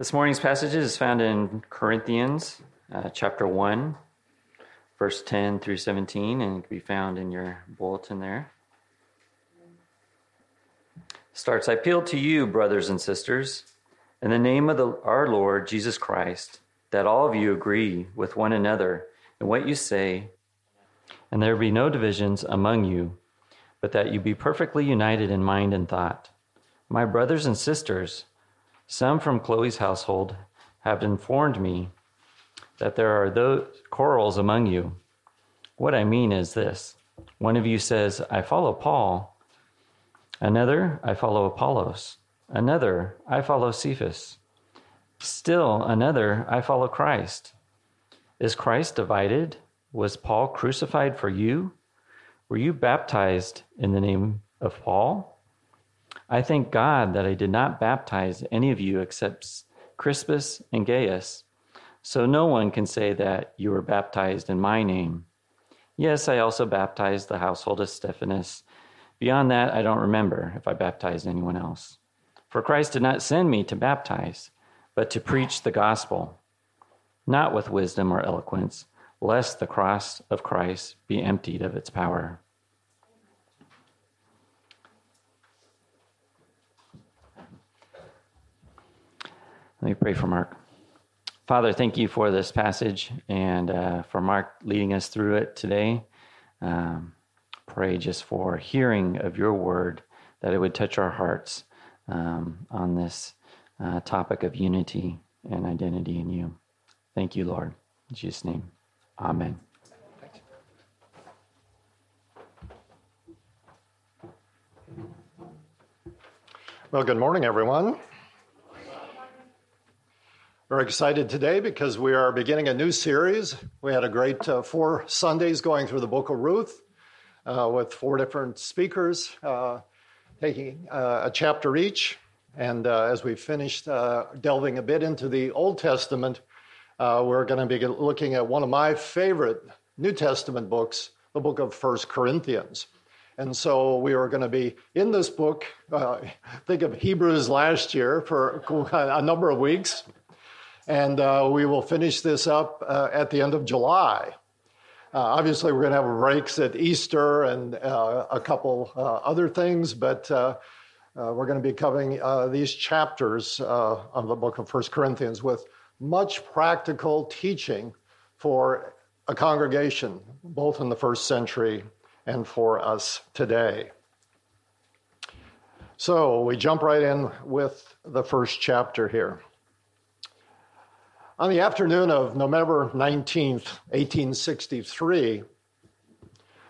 This morning's passage is found in Corinthians chapter 1, verse 10 through 17, and it can be found in your bulletin there. It starts, I appeal to you, brothers and sisters, in the name of our Lord Jesus Christ, that all of you agree with one another in what you say, and there be no divisions among you, but that you be perfectly united in mind and thought. My brothers and sisters, some from Chloe's household have informed me that there are those quarrels among you. What I mean is this. One of you says, I follow Paul. Another, I follow Apollos. Another, I follow Cephas. Still another, I follow Christ. Is Christ divided? Was Paul crucified for you? Were you baptized in the name of Paul? I thank God that I did not baptize any of you except Crispus and Gaius, so no one can say that you were baptized in my name. Yes, I also baptized the household of Stephanas. Beyond that, I don't remember if I baptized anyone else. For Christ did not send me to baptize, but to preach the gospel, not with wisdom or eloquence, lest the cross of Christ be emptied of its power. Let me pray for Mark. Father, thank you for this passage and for Mark leading us through it today. Pray just for hearing of your word, that it would touch our hearts on this topic of unity and identity in you. Thank you, Lord. In Jesus' name, amen. Well, good morning, everyone. We're excited today because we are beginning a new series. We had a great four Sundays going through the book of Ruth with four different speakers, taking a chapter each. And as we finished delving a bit into the Old Testament, we're going to be looking at one of my favorite New Testament books, the book of 1 Corinthians. And so we are going to be in this book, think of Hebrews last year, for a number of weeks. And we will finish this up at the end of July. Obviously, we're going to have breaks at Easter and a couple other things, but we're going to be covering these chapters of the book of 1 Corinthians with much practical teaching for a congregation, both in the first century and for us today. So we jump right in with the first chapter here. On the afternoon of November 19th, 1863,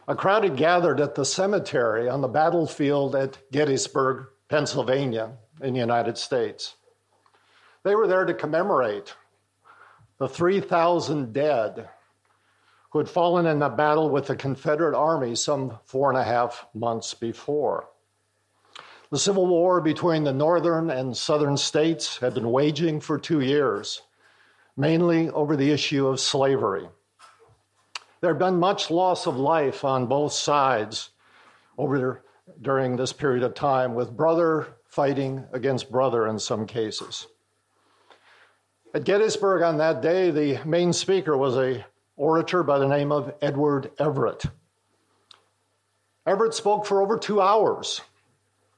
a crowd gathered at the cemetery on the battlefield at Gettysburg, Pennsylvania, in the United States. They were there to commemorate the 3,000 dead who had fallen in a battle with the Confederate Army some 4.5 months before. The Civil War between the northern and southern states had been waging for 2 years, mainly over the issue of slavery. There had been much loss of life on both sides during this period of time, with brother fighting against brother in some cases. At Gettysburg on that day, the main speaker was an orator by the name of Edward Everett. Everett spoke for over 2 hours.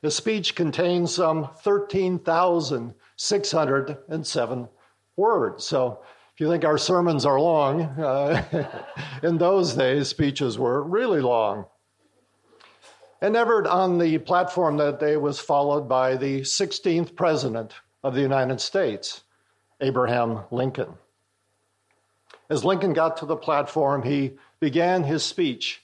His speech contained some 13,607 words. So if you think our sermons are long, in those days, speeches were really long. And Everett on the platform that day was followed by the 16th President of the United States, Abraham Lincoln. As Lincoln got to the platform, he began his speech,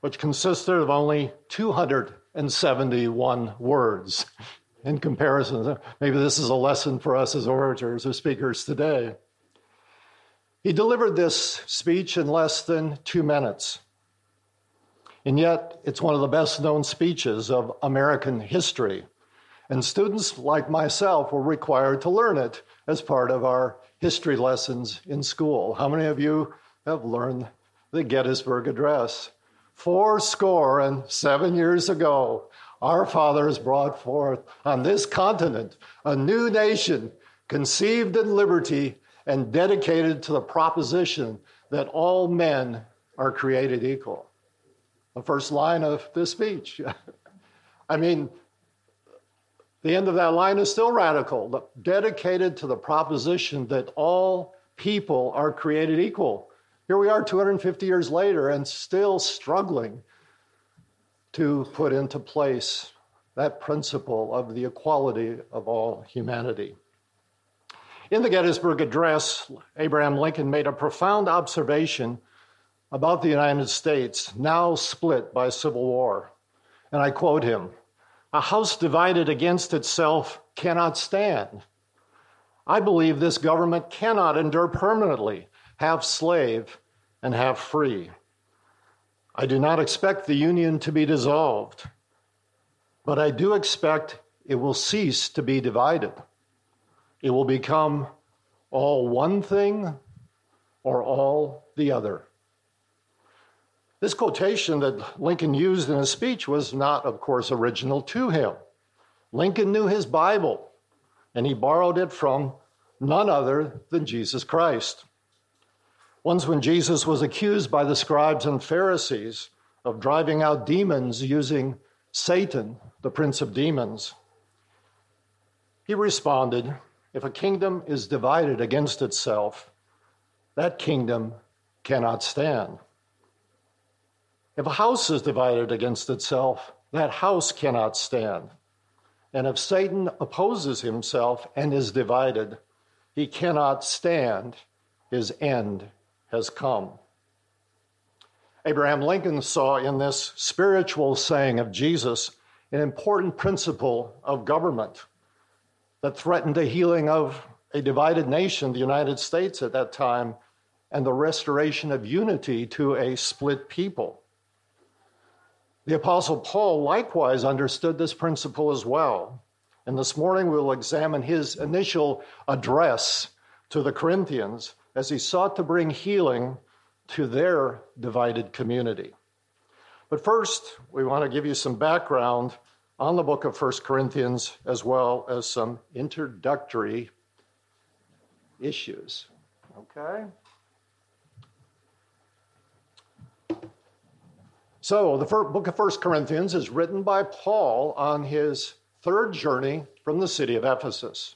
which consisted of only 271 words. In comparison, maybe this is a lesson for us as orators or speakers today. He delivered this speech in less than 2 minutes. And yet, it's one of the best-known speeches of American history. And students like myself were required to learn it as part of our history lessons in school. How many of you have learned the Gettysburg Address? 67 years ago, our fathers brought forth on this continent a new nation conceived in liberty and dedicated to the proposition that all men are created equal. The first line of this speech. I mean, the end of that line is still radical. Dedicated to the proposition that all people are created equal. Here we are 250 years later and still struggling to put into place that principle of the equality of all humanity. In the Gettysburg Address, Abraham Lincoln made a profound observation about the United States, now split by civil war. And I quote him, "A house divided against itself cannot stand. I believe this government cannot endure permanently, half slave and half free. I do not expect the Union to be dissolved, but I do expect it will cease to be divided. It will become all one thing or all the other." This quotation that Lincoln used in his speech was not, of course, original to him. Lincoln knew his Bible, and he borrowed it from none other than Jesus Christ. Once when Jesus was accused by the scribes and Pharisees of driving out demons using Satan, the prince of demons, he responded, "If a kingdom is divided against itself, that kingdom cannot stand. If a house is divided against itself, that house cannot stand. And if Satan opposes himself and is divided, he cannot stand. His end has come." Abraham Lincoln saw in this spiritual saying of Jesus an important principle of government that threatened the healing of a divided nation, the United States at that time, and the restoration of unity to a split people. The Apostle Paul likewise understood this principle as well. And this morning we'll examine his initial address to the Corinthians as he sought to bring healing to their divided community. But first, we want to give you some background on the book of 1 Corinthians as well as some introductory issues. Okay? So, the book of 1 Corinthians is written by Paul on his third journey from the city of Ephesus.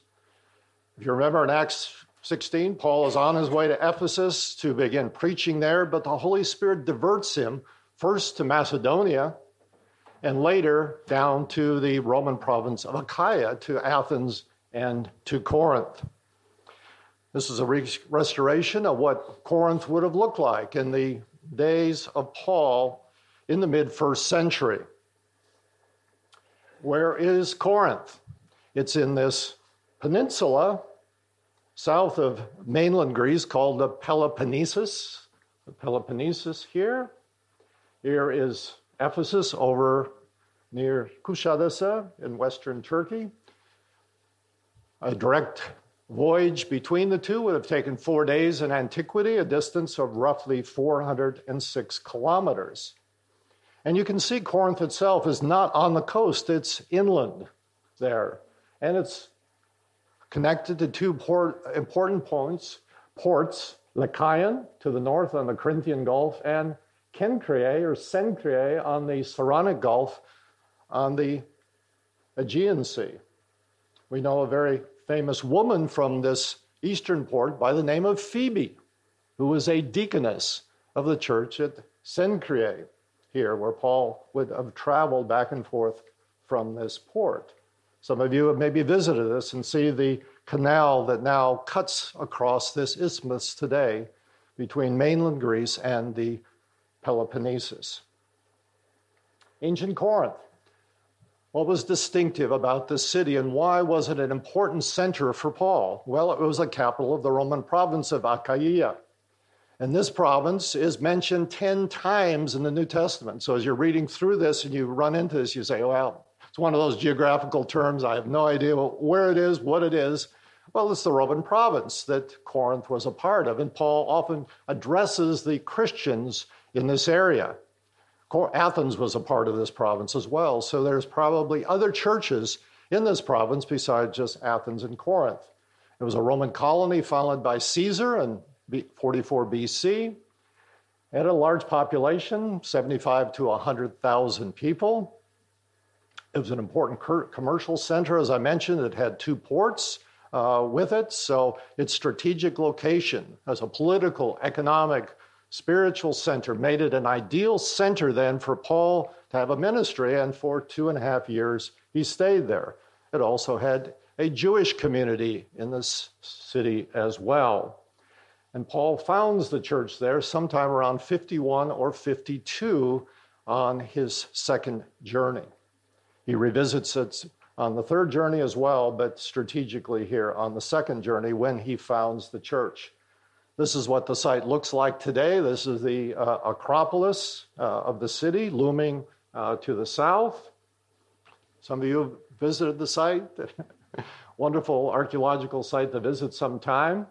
If you remember in Acts 16, Paul is on his way to Ephesus to begin preaching there, but the Holy Spirit diverts him first to Macedonia and later down to the Roman province of Achaia, to Athens and to Corinth. This is a restoration of what Corinth would have looked like in the days of Paul in the mid-first century. Where is Corinth? It's in this peninsula south of mainland Greece called the Peloponnesus. The Peloponnesus here. Here is Ephesus over near Kushadasa in western Turkey. A direct voyage between the two would have taken 4 days in antiquity, a distance of roughly 406 kilometers. And you can see Corinth itself is not on the coast, it's inland there. And it's connected to two important ports, Lechaion to the north on the Corinthian Gulf, and Cenchreae on the Saronic Gulf on the Aegean Sea. We know a very famous woman from this eastern port by the name of Phoebe, who was a deaconess of the church at Cenchreae, here where Paul would have traveled back and forth from this port. Some of you have maybe visited this and see the canal that now cuts across this isthmus today between mainland Greece and the Peloponnesus. Ancient Corinth. What was distinctive about this city and why was it an important center for Paul? Well, it was the capital of the Roman province of Achaia. And this province is mentioned 10 times in the New Testament. So as you're reading through this and you run into this, you say, well, it's one of those geographical terms. I have no idea where it is, what it is. Well, it's the Roman province that Corinth was a part of. And Paul often addresses the Christians in this area. Athens was a part of this province as well. So there's probably other churches in this province besides just Athens and Corinth. It was a Roman colony founded by Caesar in 44 BC. It had a large population, 75 to 100,000 people. It was an important commercial center, as I mentioned. It had two ports with it, so its strategic location as a political, economic, spiritual center made it an ideal center then for Paul to have a ministry, and for 2.5 years he stayed there. It also had a Jewish community in this city as well. And Paul founds the church there sometime around 51 or 52 on his second journey. He revisits it on the third journey as well, but strategically here on the second journey when he founds the church. This is what the site looks like today. This is the Acropolis of the city looming to the south. Some of you have visited the site. Wonderful archaeological site to visit sometime.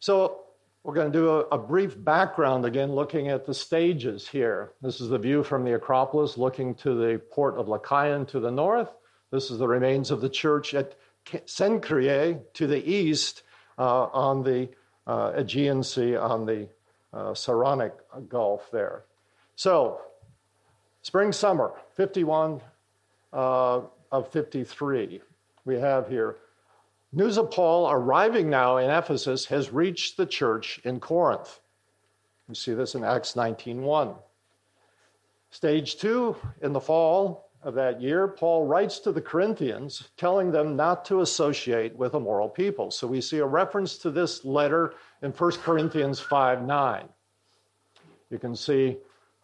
So we're going to do a brief background again, looking at the stages here. This is the view from the Acropolis looking to the port of Lechaion to the north. This is the remains of the church at Cenchreae to the east on the Aegean Sea, on the Saronic Gulf there. So spring, summer, 51 of 53 we have here. News of Paul arriving now in Ephesus has reached the church in Corinth. You see this in Acts 19:1. Stage two, in the fall of that year, Paul writes to the Corinthians, telling them not to associate with immoral people. So we see a reference to this letter in 1 Corinthians 5:9. You can see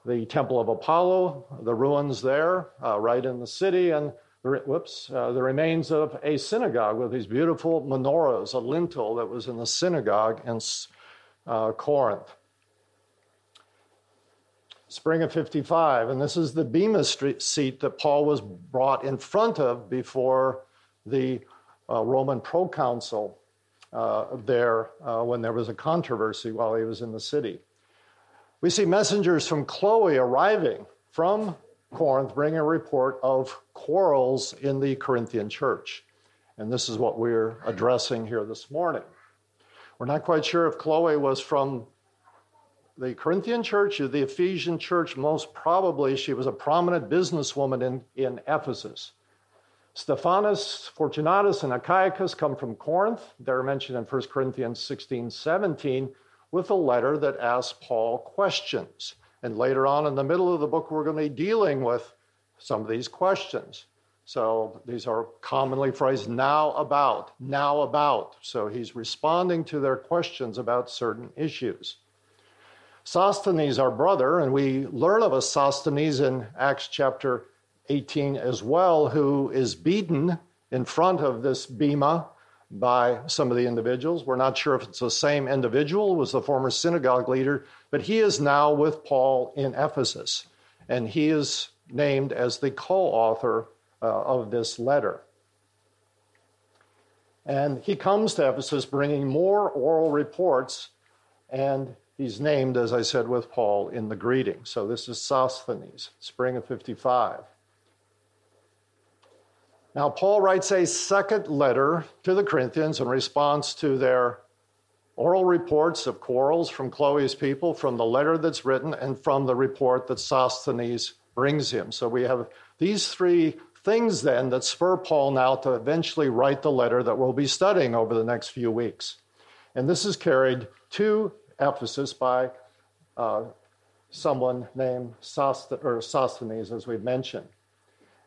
the temple of Apollo, the ruins there, right in the city, and the remains of a synagogue with these beautiful menorahs, a lintel that was in the synagogue in Corinth. Spring of 55, and this is the Bema Street seat that Paul was brought in front of before the Roman proconsul there when there was a controversy while he was in the city. We see messengers from Chloe arriving from Corinth, bringing a report of quarrels in the Corinthian church. And this is what we're addressing here this morning. We're not quite sure if Chloe was from the Corinthian church or the Ephesian church. Most probably she was a prominent businesswoman in Ephesus. Stephanas, Fortunatus, and Achaicus come from Corinth. They're mentioned in 1 Corinthians 16:17 with a letter that asks Paul questions. And later on in the middle of the book, we're going to be dealing with some of these questions. So these are commonly phrased now about. So he's responding to their questions about certain issues. Sosthenes, our brother, and we learn of a Sosthenes in Acts chapter 18 as well, who is beaten in front of this bema by some of the individuals. We're not sure if it's the same individual, was the former synagogue leader, but he is now with Paul in Ephesus, and he is named as the co-author of this letter. And he comes to Ephesus bringing more oral reports, and he's named, as I said, with Paul in the greeting. So this is Sosthenes, spring of 55. Now, Paul writes a second letter to the Corinthians in response to their oral reports of quarrels from Chloe's people, from the letter that's written, and from the report that Sosthenes brings him. So we have these three things then that spur Paul now to eventually write the letter that we'll be studying over the next few weeks. And this is carried to Ephesus by someone named Sosthenes, as we've mentioned.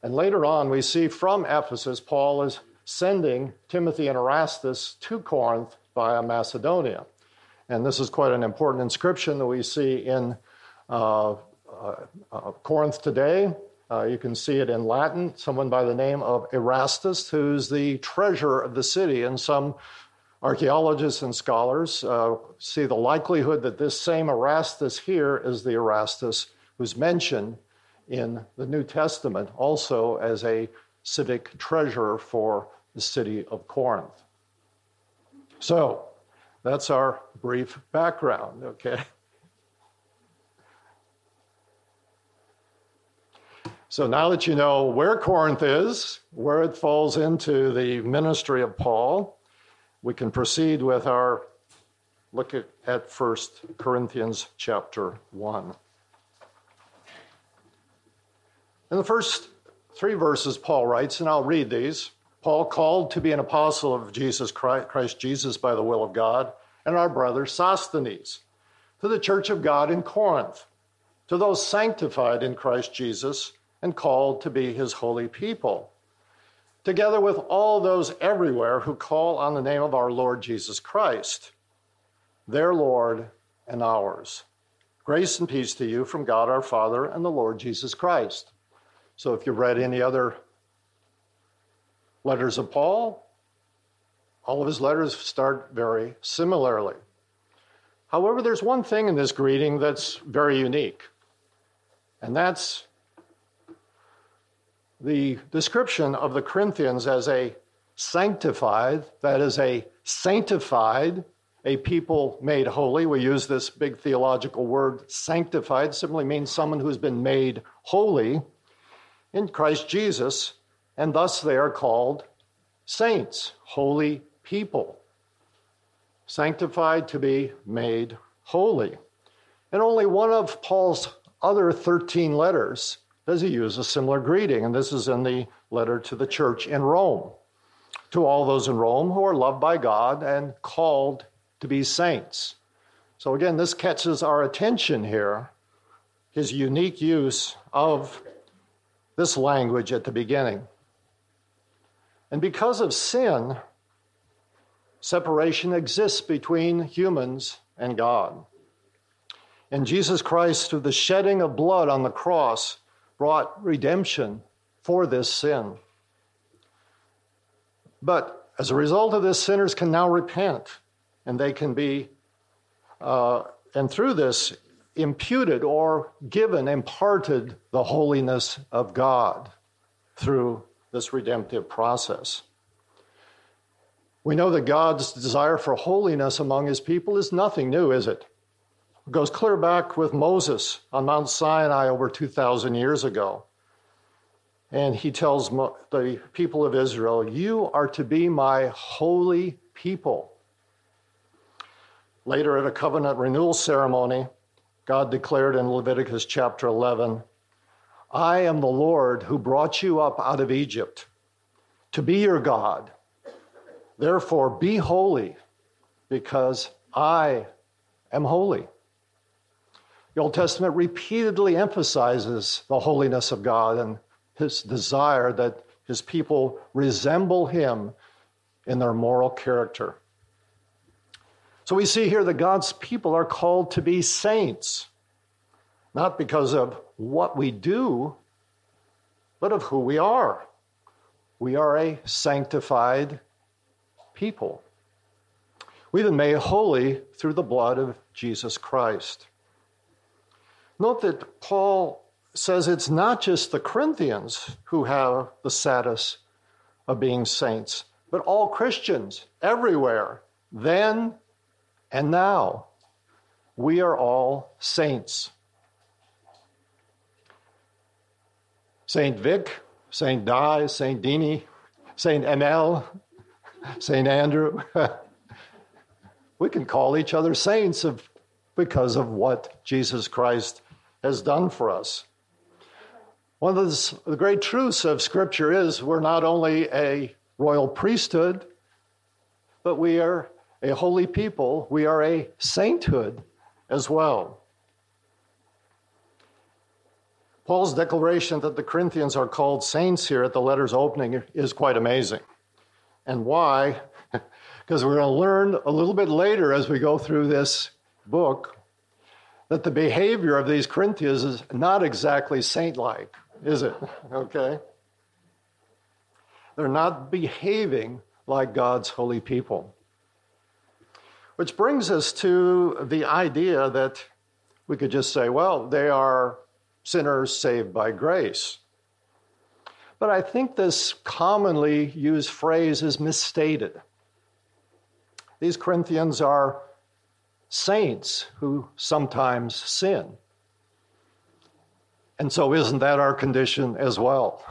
And later on, we see from Ephesus, Paul is sending Timothy and Erastus to Corinth via Macedonia. And this is quite an important inscription that we see in Corinth today. You can see it in Latin, someone by the name of Erastus, who's the treasurer of the city, and some archaeologists and scholars see the likelihood that this same Erastus here is the Erastus who's mentioned in the New Testament, also as a civic treasurer for the city of Corinth. So that's our brief background, okay? So now that you know where Corinth is, where it falls into the ministry of Paul, we can proceed with our look at 1 Corinthians chapter 1. In the first three verses, Paul writes, and I'll read these. Paul, called to be an apostle of Jesus Christ, by the will of God, and our brother Sosthenes, to the church of God in Corinth, to those sanctified in Christ Jesus and called to be his holy people, together with all those everywhere who call on the name of our Lord Jesus Christ, their Lord and ours. Grace and peace to you from God our Father and the Lord Jesus Christ. So if you've read any other letters of Paul, all of his letters start very similarly. However, there's one thing in this greeting that's very unique, and that's the description of the Corinthians as a sanctified, that is a people made holy. We use this big theological word, sanctified, simply means someone who's been made holy in Christ Jesus, and thus they are called saints, holy people. Sanctified to be made holy. And only one of Paul's other 13 letters does he use a similar greeting, and this is in the letter to the church in Rome. To all those in Rome who are loved by God and called to be saints. So again, this catches our attention here, his unique use of this language at the beginning. And because of sin, separation exists between humans and God. And Jesus Christ, through the shedding of blood on the cross, brought redemption for this sin. But as a result of this, sinners can now repent, and they can be, and through this, imputed or given, imparted the holiness of God through this redemptive process. We know that God's desire for holiness among his people is nothing new, is it? It goes clear back with Moses on Mount Sinai over 2,000 years ago. And he tells the people of Israel, you are to be my holy people. Later at a covenant renewal ceremony, God declared in Leviticus chapter 11, I am the Lord who brought you up out of Egypt to be your God. Therefore, be holy, because I am holy. The Old Testament repeatedly emphasizes the holiness of God and his desire that his people resemble him in their moral character. So we see here that God's people are called to be saints, not because of what we do, but of who we are. We are a sanctified people. We've been made holy through the blood of Jesus Christ. Note that Paul says it's not just the Corinthians who have the status of being saints, but all Christians everywhere, then and now. We are all saints. Saint Vic, Saint Di, Saint Dini, Saint NL, Saint Andrew. We can call each other saints because of what Jesus Christ has done for us. One of the great truths of Scripture is we're not only a royal priesthood, but we are a holy people. We are a sainthood as well. Paul's declaration that the Corinthians are called saints here at the letter's opening is quite amazing. And why? Because we're going to learn a little bit later as we go through this book that the behavior of these Corinthians is not exactly saint-like, is it? Okay? They're not behaving like God's holy people. Which brings us to the idea that we could just say, well, they are sinners saved by grace. But I think this commonly used phrase is misstated. These Corinthians are saints who sometimes sin. And so isn't that our condition as well?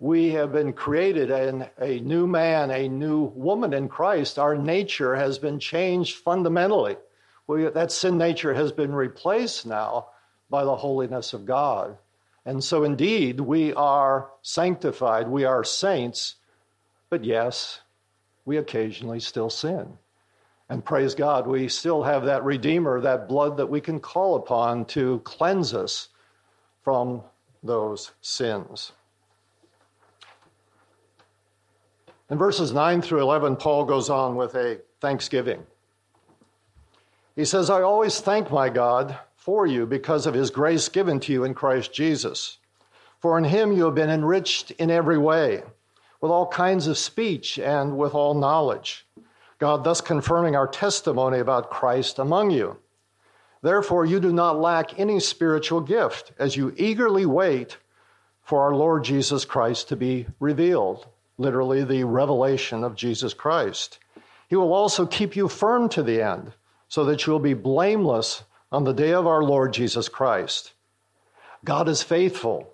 we have been created in a new man, a new woman in Christ. Our nature has been changed fundamentally. That sin nature has been replaced now by the holiness of God. And so indeed, we are sanctified, we are saints, but yes, we occasionally still sin. And praise God, we still have that Redeemer, that blood that we can call upon to cleanse us from those sins. In verses 9 through 11, Paul goes on with a thanksgiving. He says, I always thank my God for you because of his grace given to you in Christ Jesus. For in him you have been enriched in every way, with all kinds of speech and with all knowledge, God thus confirming our testimony about Christ among you. Therefore, you do not lack any spiritual gift as you eagerly wait for our Lord Jesus Christ to be revealed. Literally, the revelation of Jesus Christ. He will also keep you firm to the end, so that you will be blameless on the day of our Lord Jesus Christ. God is faithful,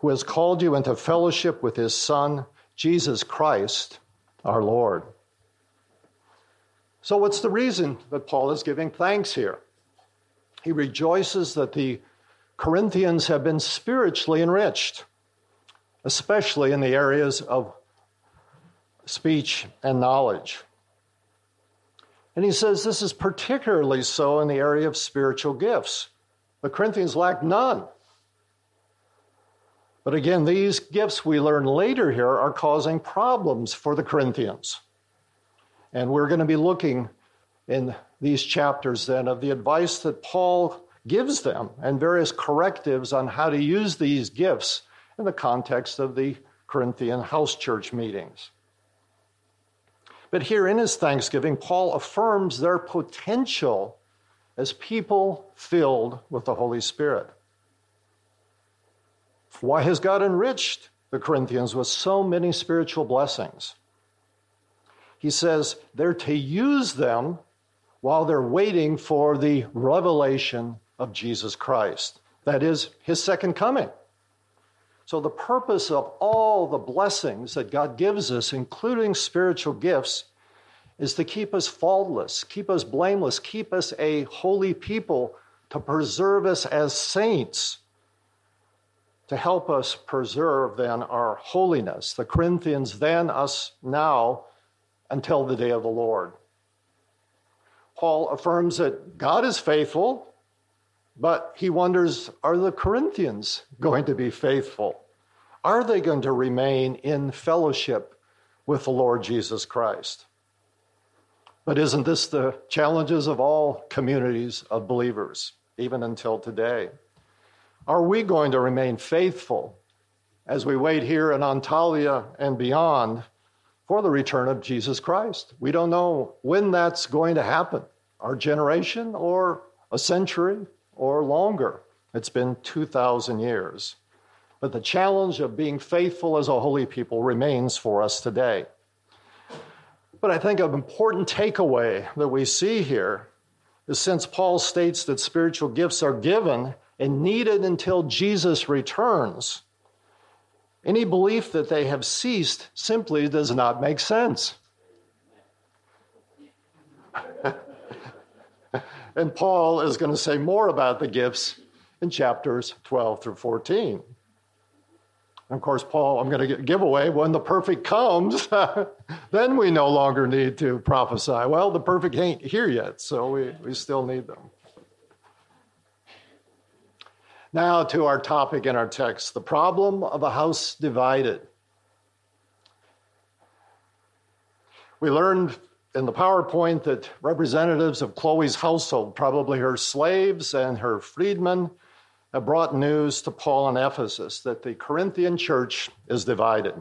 who has called you into fellowship with his Son, Jesus Christ, our Lord. So what's the reason that Paul is giving thanks here? He rejoices that the Corinthians have been spiritually enriched, especially in the areas of speech and knowledge. And he says this is particularly so in the area of spiritual gifts. The Corinthians lacked none. But again, these gifts we learn later here are causing problems for the Corinthians. And we're going to be looking in these chapters then of the advice that Paul gives them and various correctives on how to use these gifts in the context of the Corinthian house church meetings. But here in his thanksgiving, Paul affirms their potential as people filled with the Holy Spirit. Why has God enriched the Corinthians with so many spiritual blessings? He says they're to use them while they're waiting for the revelation of Jesus Christ. That is his second coming. So the purpose of all the blessings that God gives us, including spiritual gifts, is to keep us faultless, keep us blameless, keep us a holy people, to preserve us as saints, to help us preserve then our holiness. The Corinthians then, us now, until the day of the Lord. Paul affirms that God is faithful, but he wonders, are the Corinthians going to be faithful? Are they going to remain in fellowship with the Lord Jesus Christ? But isn't this the challenges of all communities of believers, even until today? Are we going to remain faithful as we wait here in Antalya and beyond for the return of Jesus Christ? We don't know when that's going to happen, our generation or a century, or longer. It's been 2,000 years. But the challenge of being faithful as a holy people remains for us today. But I think an important takeaway that we see here is since Paul states that spiritual gifts are given and needed until Jesus returns, any belief that they have ceased simply does not make sense. And Paul is going to say more about the gifts in chapters 12 through 14. And of course, Paul, I'm going to give away, when the perfect comes, then we no longer need to prophesy. Well, the perfect ain't here yet, so we still need them. Now to our topic in our text, the problem of a house divided. We learned in the PowerPoint that representatives of Chloe's household, probably her slaves and her freedmen, have brought news to Paul in Ephesus that the Corinthian church is divided.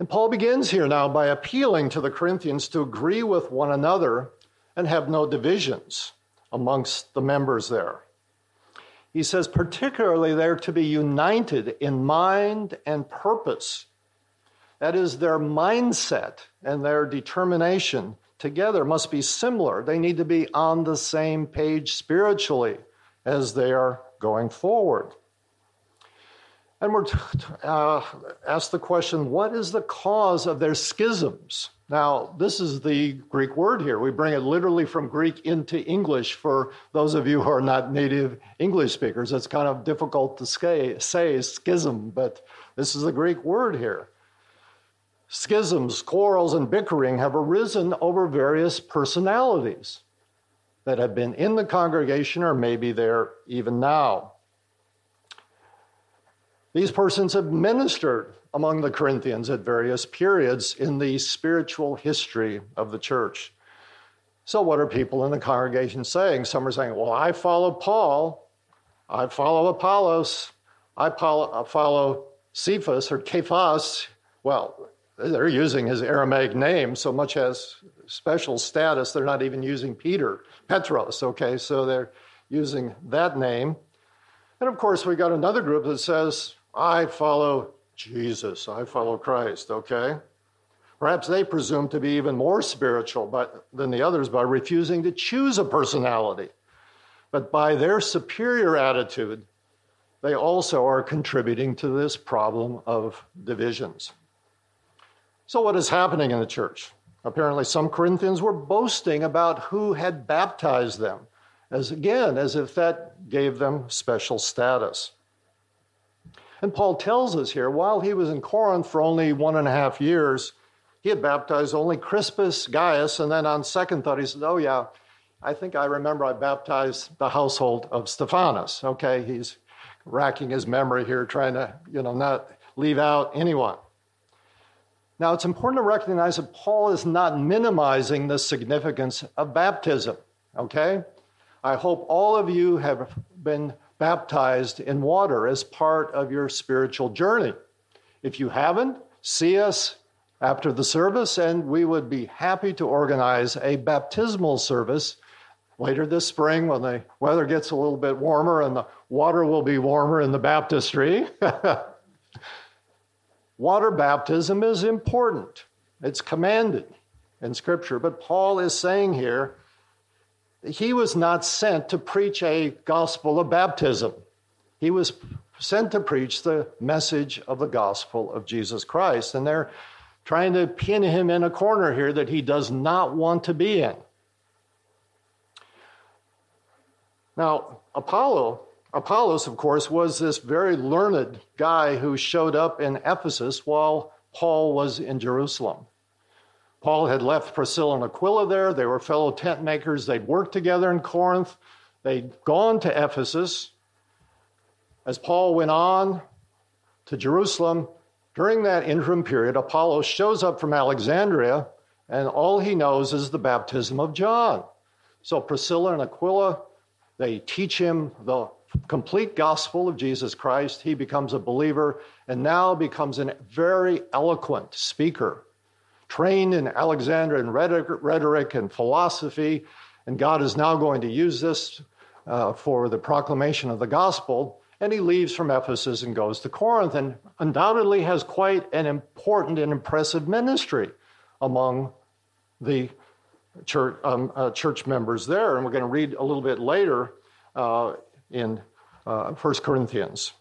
And Paul begins here now by appealing to the Corinthians to agree with one another and have no divisions amongst the members there. He says particularly they're to be united in mind and purpose. That is, their mindset and their determination together must be similar. They need to be on the same page spiritually as they are going forward. And we're asked the question, what is the cause of their schisms? Now, this is the Greek word here. We bring it literally from Greek into English. For those of you who are not native English speakers, it's kind of difficult to say schism, but this is the Greek word here. Schisms, quarrels, and bickering have arisen over various personalities that have been in the congregation or maybe there even now. These persons have ministered among the Corinthians at various periods in the spiritual history of the church. So what are people in the congregation saying? Some are saying, well, I follow Paul, I follow Apollos, I follow Cephas or Cephas. Well, they're using his Aramaic name, so much has special status. They're not even using Petros, okay? So they're using that name. And of course, we got another group that says, I follow Jesus, I follow Christ, okay? Perhaps they presume to be even more spiritual than the others by refusing to choose a personality. But by their superior attitude, they also are contributing to this problem of divisions. So what is happening in the church? Apparently, some Corinthians were boasting about who had baptized them, as if that gave them special status. And Paul tells us here, while he was in Corinth for only 1.5 years, he had baptized only Crispus, Gaius, and then on second thought, he said, oh yeah, I think I remember I baptized the household of Stephanas. Okay, he's racking his memory here, trying to, not leave out anyone. Now, it's important to recognize that Paul is not minimizing the significance of baptism, okay? I hope all of you have been baptized in water as part of your spiritual journey. If you haven't, see us after the service, and we would be happy to organize a baptismal service later this spring when the weather gets a little bit warmer and the water will be warmer in the baptistry. Water baptism is important. It's commanded in Scripture. But Paul is saying here, he was not sent to preach a gospel of baptism. He was sent to preach the message of the gospel of Jesus Christ. And they're trying to pin him in a corner here that he does not want to be in. Now, Apollos, of course, was this very learned guy who showed up in Ephesus while Paul was in Jerusalem. Paul had left Priscilla and Aquila there. They were fellow tent makers. They'd worked together in Corinth. They'd gone to Ephesus. As Paul went on to Jerusalem, during that interim period, Apollos shows up from Alexandria, and all he knows is the baptism of John. So Priscilla and Aquila, they teach him the complete gospel of Jesus Christ. He becomes a believer and now becomes a very eloquent speaker, trained in Alexandrian rhetoric and philosophy. And God is now going to use this for the proclamation of the gospel. And he leaves from Ephesus and goes to Corinth and undoubtedly has quite an important and impressive ministry among the church members there. And we're going to read a little bit later in 1 Corinthians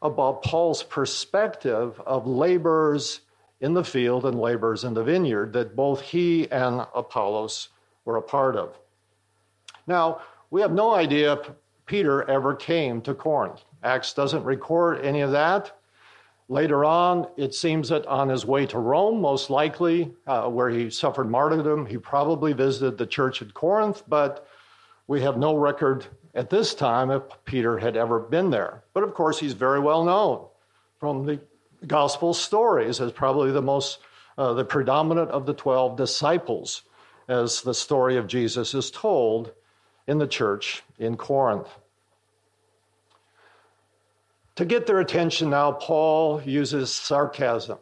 about Paul's perspective of laborers in the field and laborers in the vineyard that both he and Apollos were a part of. Now, we have no idea if Peter ever came to Corinth. Acts doesn't record any of that. Later on, it seems that on his way to Rome, most likely, where he suffered martyrdom, he probably visited the church at Corinth, but we have no record at this time if Peter had ever been there. But of course, he's very well known from the gospel stories as probably the predominant of the 12 disciples as the story of Jesus is told in the church in Corinth. To get their attention now, Paul uses sarcasm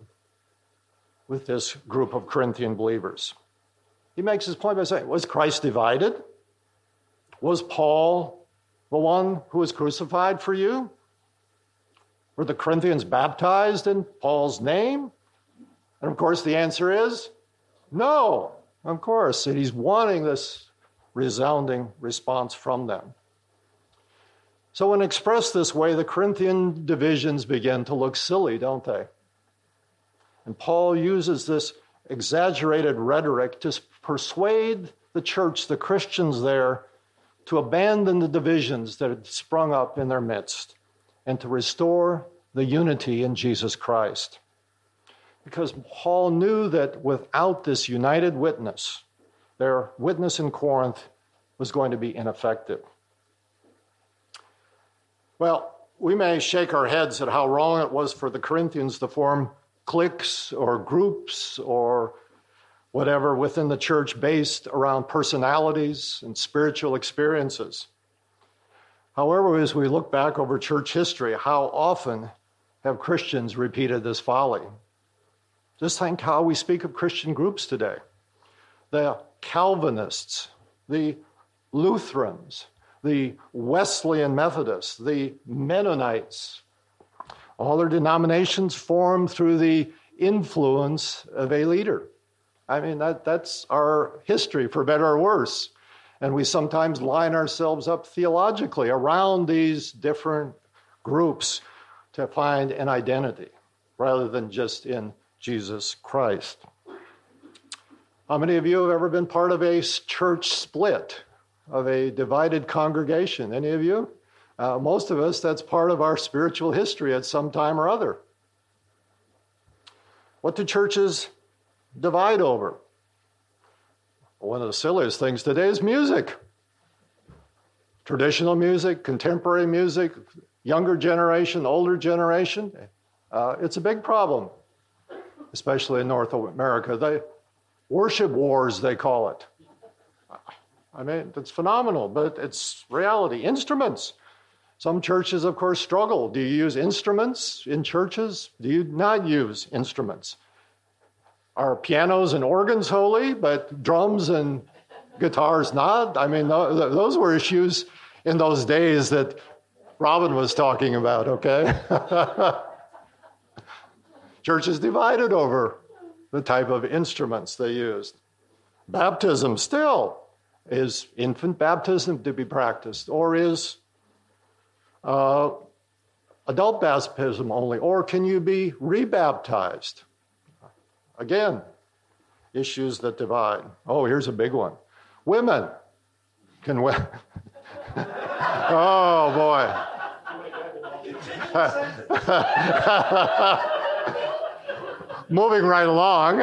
with this group of Corinthian believers. He makes his point by saying, was Christ divided? Was Paul the one who was crucified for you? Were the Corinthians baptized in Paul's name? And of course, the answer is no, of course. And he's wanting this resounding response from them. So when expressed this way, the Corinthian divisions begin to look silly, don't they? And Paul uses this exaggerated rhetoric to persuade the church, the Christians there, to abandon the divisions that had sprung up in their midst and to restore the unity in Jesus Christ. Because Paul knew that without this united witness, their witness in Corinth was going to be ineffective. Well, we may shake our heads at how wrong it was for the Corinthians to form cliques or groups or whatever within the church based around personalities and spiritual experiences. However, as we look back over church history, how often have Christians repeated this folly? Just think how we speak of Christian groups today. The Calvinists, the Lutherans, the Wesleyan Methodists, the Mennonites, all their denominations formed through the influence of a leader. I mean, that's our history, for better or worse. And we sometimes line ourselves up theologically around these different groups to find an identity rather than just in Jesus Christ. How many of you have ever been part of a church split, of a divided congregation? Any of you? Most of us, that's part of our spiritual history at some time or other. What do churches divide over? One of the silliest things today is music. Traditional music, contemporary music, younger generation, older generation. It's a big problem, especially in North America. They worship wars, they call it. I mean, it's phenomenal, but it's reality. Instruments. Some churches, of course, struggle. Do you use instruments in churches? Do you not use instruments? Are pianos and organs holy, but drums and guitars not? I mean, those were issues in those days that Robin was talking about, okay? Churches divided over the type of instruments they used. Baptism still. Is infant baptism to be practiced? Or is adult baptism only? Or can you be rebaptized? Again, issues that divide. Oh, here's a big one. Women. Can women? Oh, boy. Moving right along.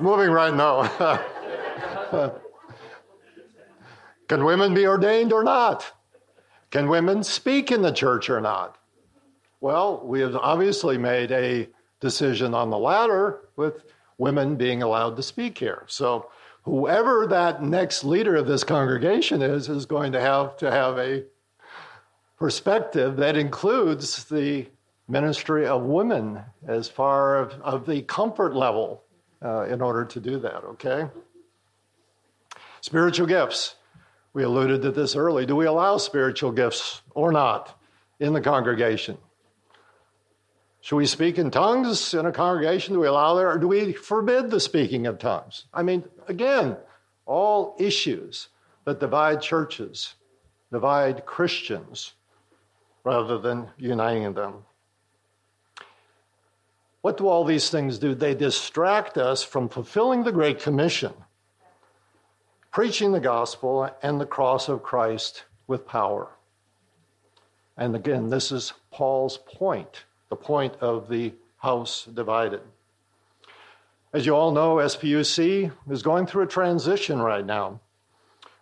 Moving right now. Can women be ordained or not? Can women speak in the church or not? Well, we have obviously made a decision on the latter with women being allowed to speak here. So whoever that next leader of this congregation is going to have a perspective that includes the ministry of women as far of the comfort level in order to do that, okay? Spiritual gifts. We alluded to this early. Do we allow spiritual gifts or not in the congregation? Should we speak in tongues in a congregation? Do we allow that, or do we forbid the speaking of tongues? I mean, again, all issues that divide churches, divide Christians, rather than uniting them. What do all these things do? They distract us from fulfilling the Great Commission, preaching the gospel and the cross of Christ with power. And again, this is Paul's point, the point of the house divided. As you all know, SPUC is going through a transition right now.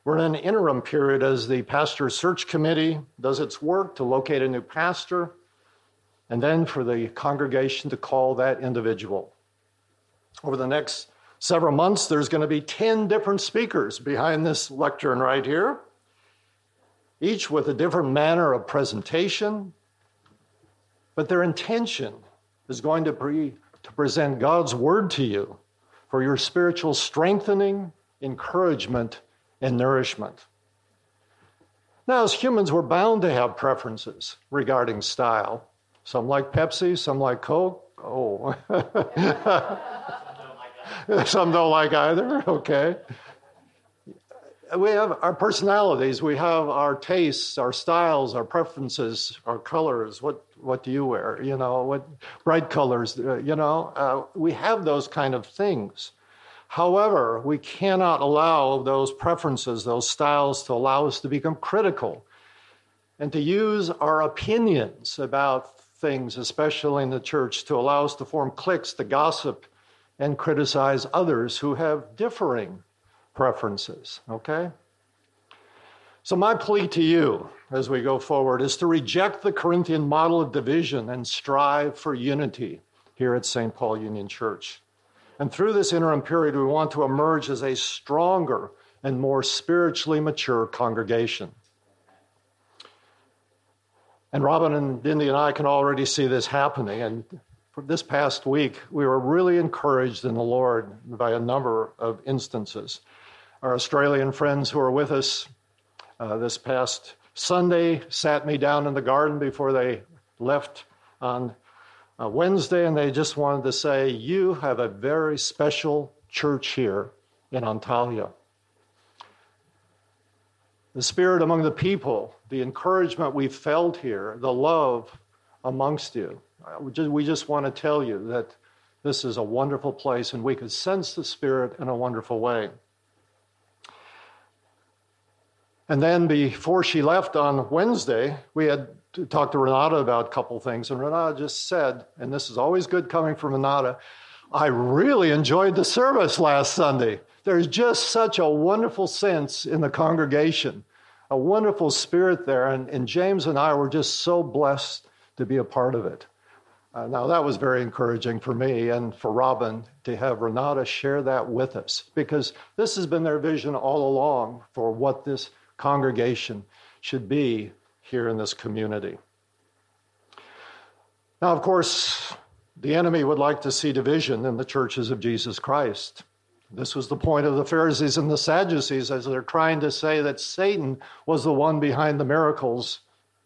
We're in an interim period as the pastor search committee does its work to locate a new pastor, and then for the congregation to call that individual. Over the next several months, there's going to be 10 different speakers behind this lectern right here, each with a different manner of presentation, but their intention is going to be to present God's word to you for your spiritual strengthening, encouragement, and nourishment. Now, as humans, we're bound to have preferences regarding style. Some like Pepsi, some like Coke, Oh. Some don't like either. Okay. We have our personalities. We have our tastes, our styles, our preferences, our colors. What do you wear? You know, what bright colors? You know, we have those kind of things. However, we cannot allow those preferences, those styles, to allow us to become critical and to use our opinions about things, especially in the church, to allow us to form cliques, to gossip and criticize others who have differing preferences, okay? So my plea to you as we go forward is to reject the Corinthian model of division and strive for unity here at St. Paul Union Church. And through this interim period, we want to emerge as a stronger and more spiritually mature congregation. And Robin and Dindy and I can already see this happening. And this past week, we were really encouraged in the Lord by a number of instances. Our Australian friends who were with us this past Sunday sat me down in the garden before they left on Wednesday, and they just wanted to say, you have a very special church here in Antalya. The spirit among the people, the encouragement we felt here, the love amongst you. We just want to tell you that this is a wonderful place, and we could sense the spirit in a wonderful way. And then before she left on Wednesday, we had talked to Renata about a couple things, and Renata just said, and this is always good coming from Renata, I really enjoyed the service last Sunday. There's just such a wonderful sense in the congregation, a wonderful spirit there, and James and I were just so blessed to be a part of it. Now, that was very encouraging for me and for Robin to have Renata share that with us, because this has been their vision all along for what this congregation should be here in this community. Now, of course, the enemy would like to see division in the churches of Jesus Christ. This was the point of the Pharisees and the Sadducees, as they're trying to say that Satan was the one behind the miracles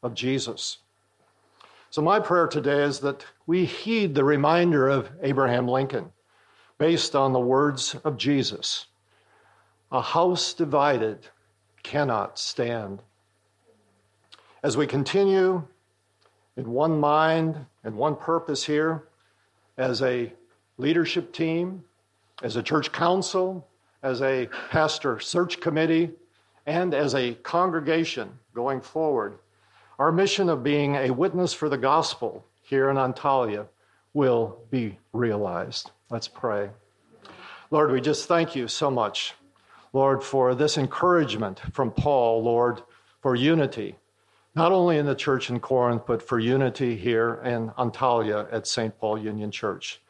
of Jesus. So my prayer today is that we heed the reminder of Abraham Lincoln, based on the words of Jesus. A house divided cannot stand. As we continue in one mind and one purpose here, as a leadership team, as a church council, as a pastor search committee, and as a congregation going forward, our mission of being a witness for the gospel here in Antalya will be realized. Let's pray. Lord, we just thank you so much, Lord, for this encouragement from Paul, Lord, for unity. Not only in the church in Corinth, but for unity here in Antalya at St. Paul Union Church.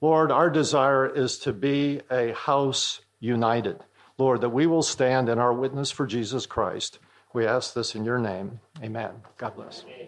Lord, our desire is to be a house united. Lord, that we will stand in our witness for Jesus Christ. We ask this in your name. Amen. God bless. Amen.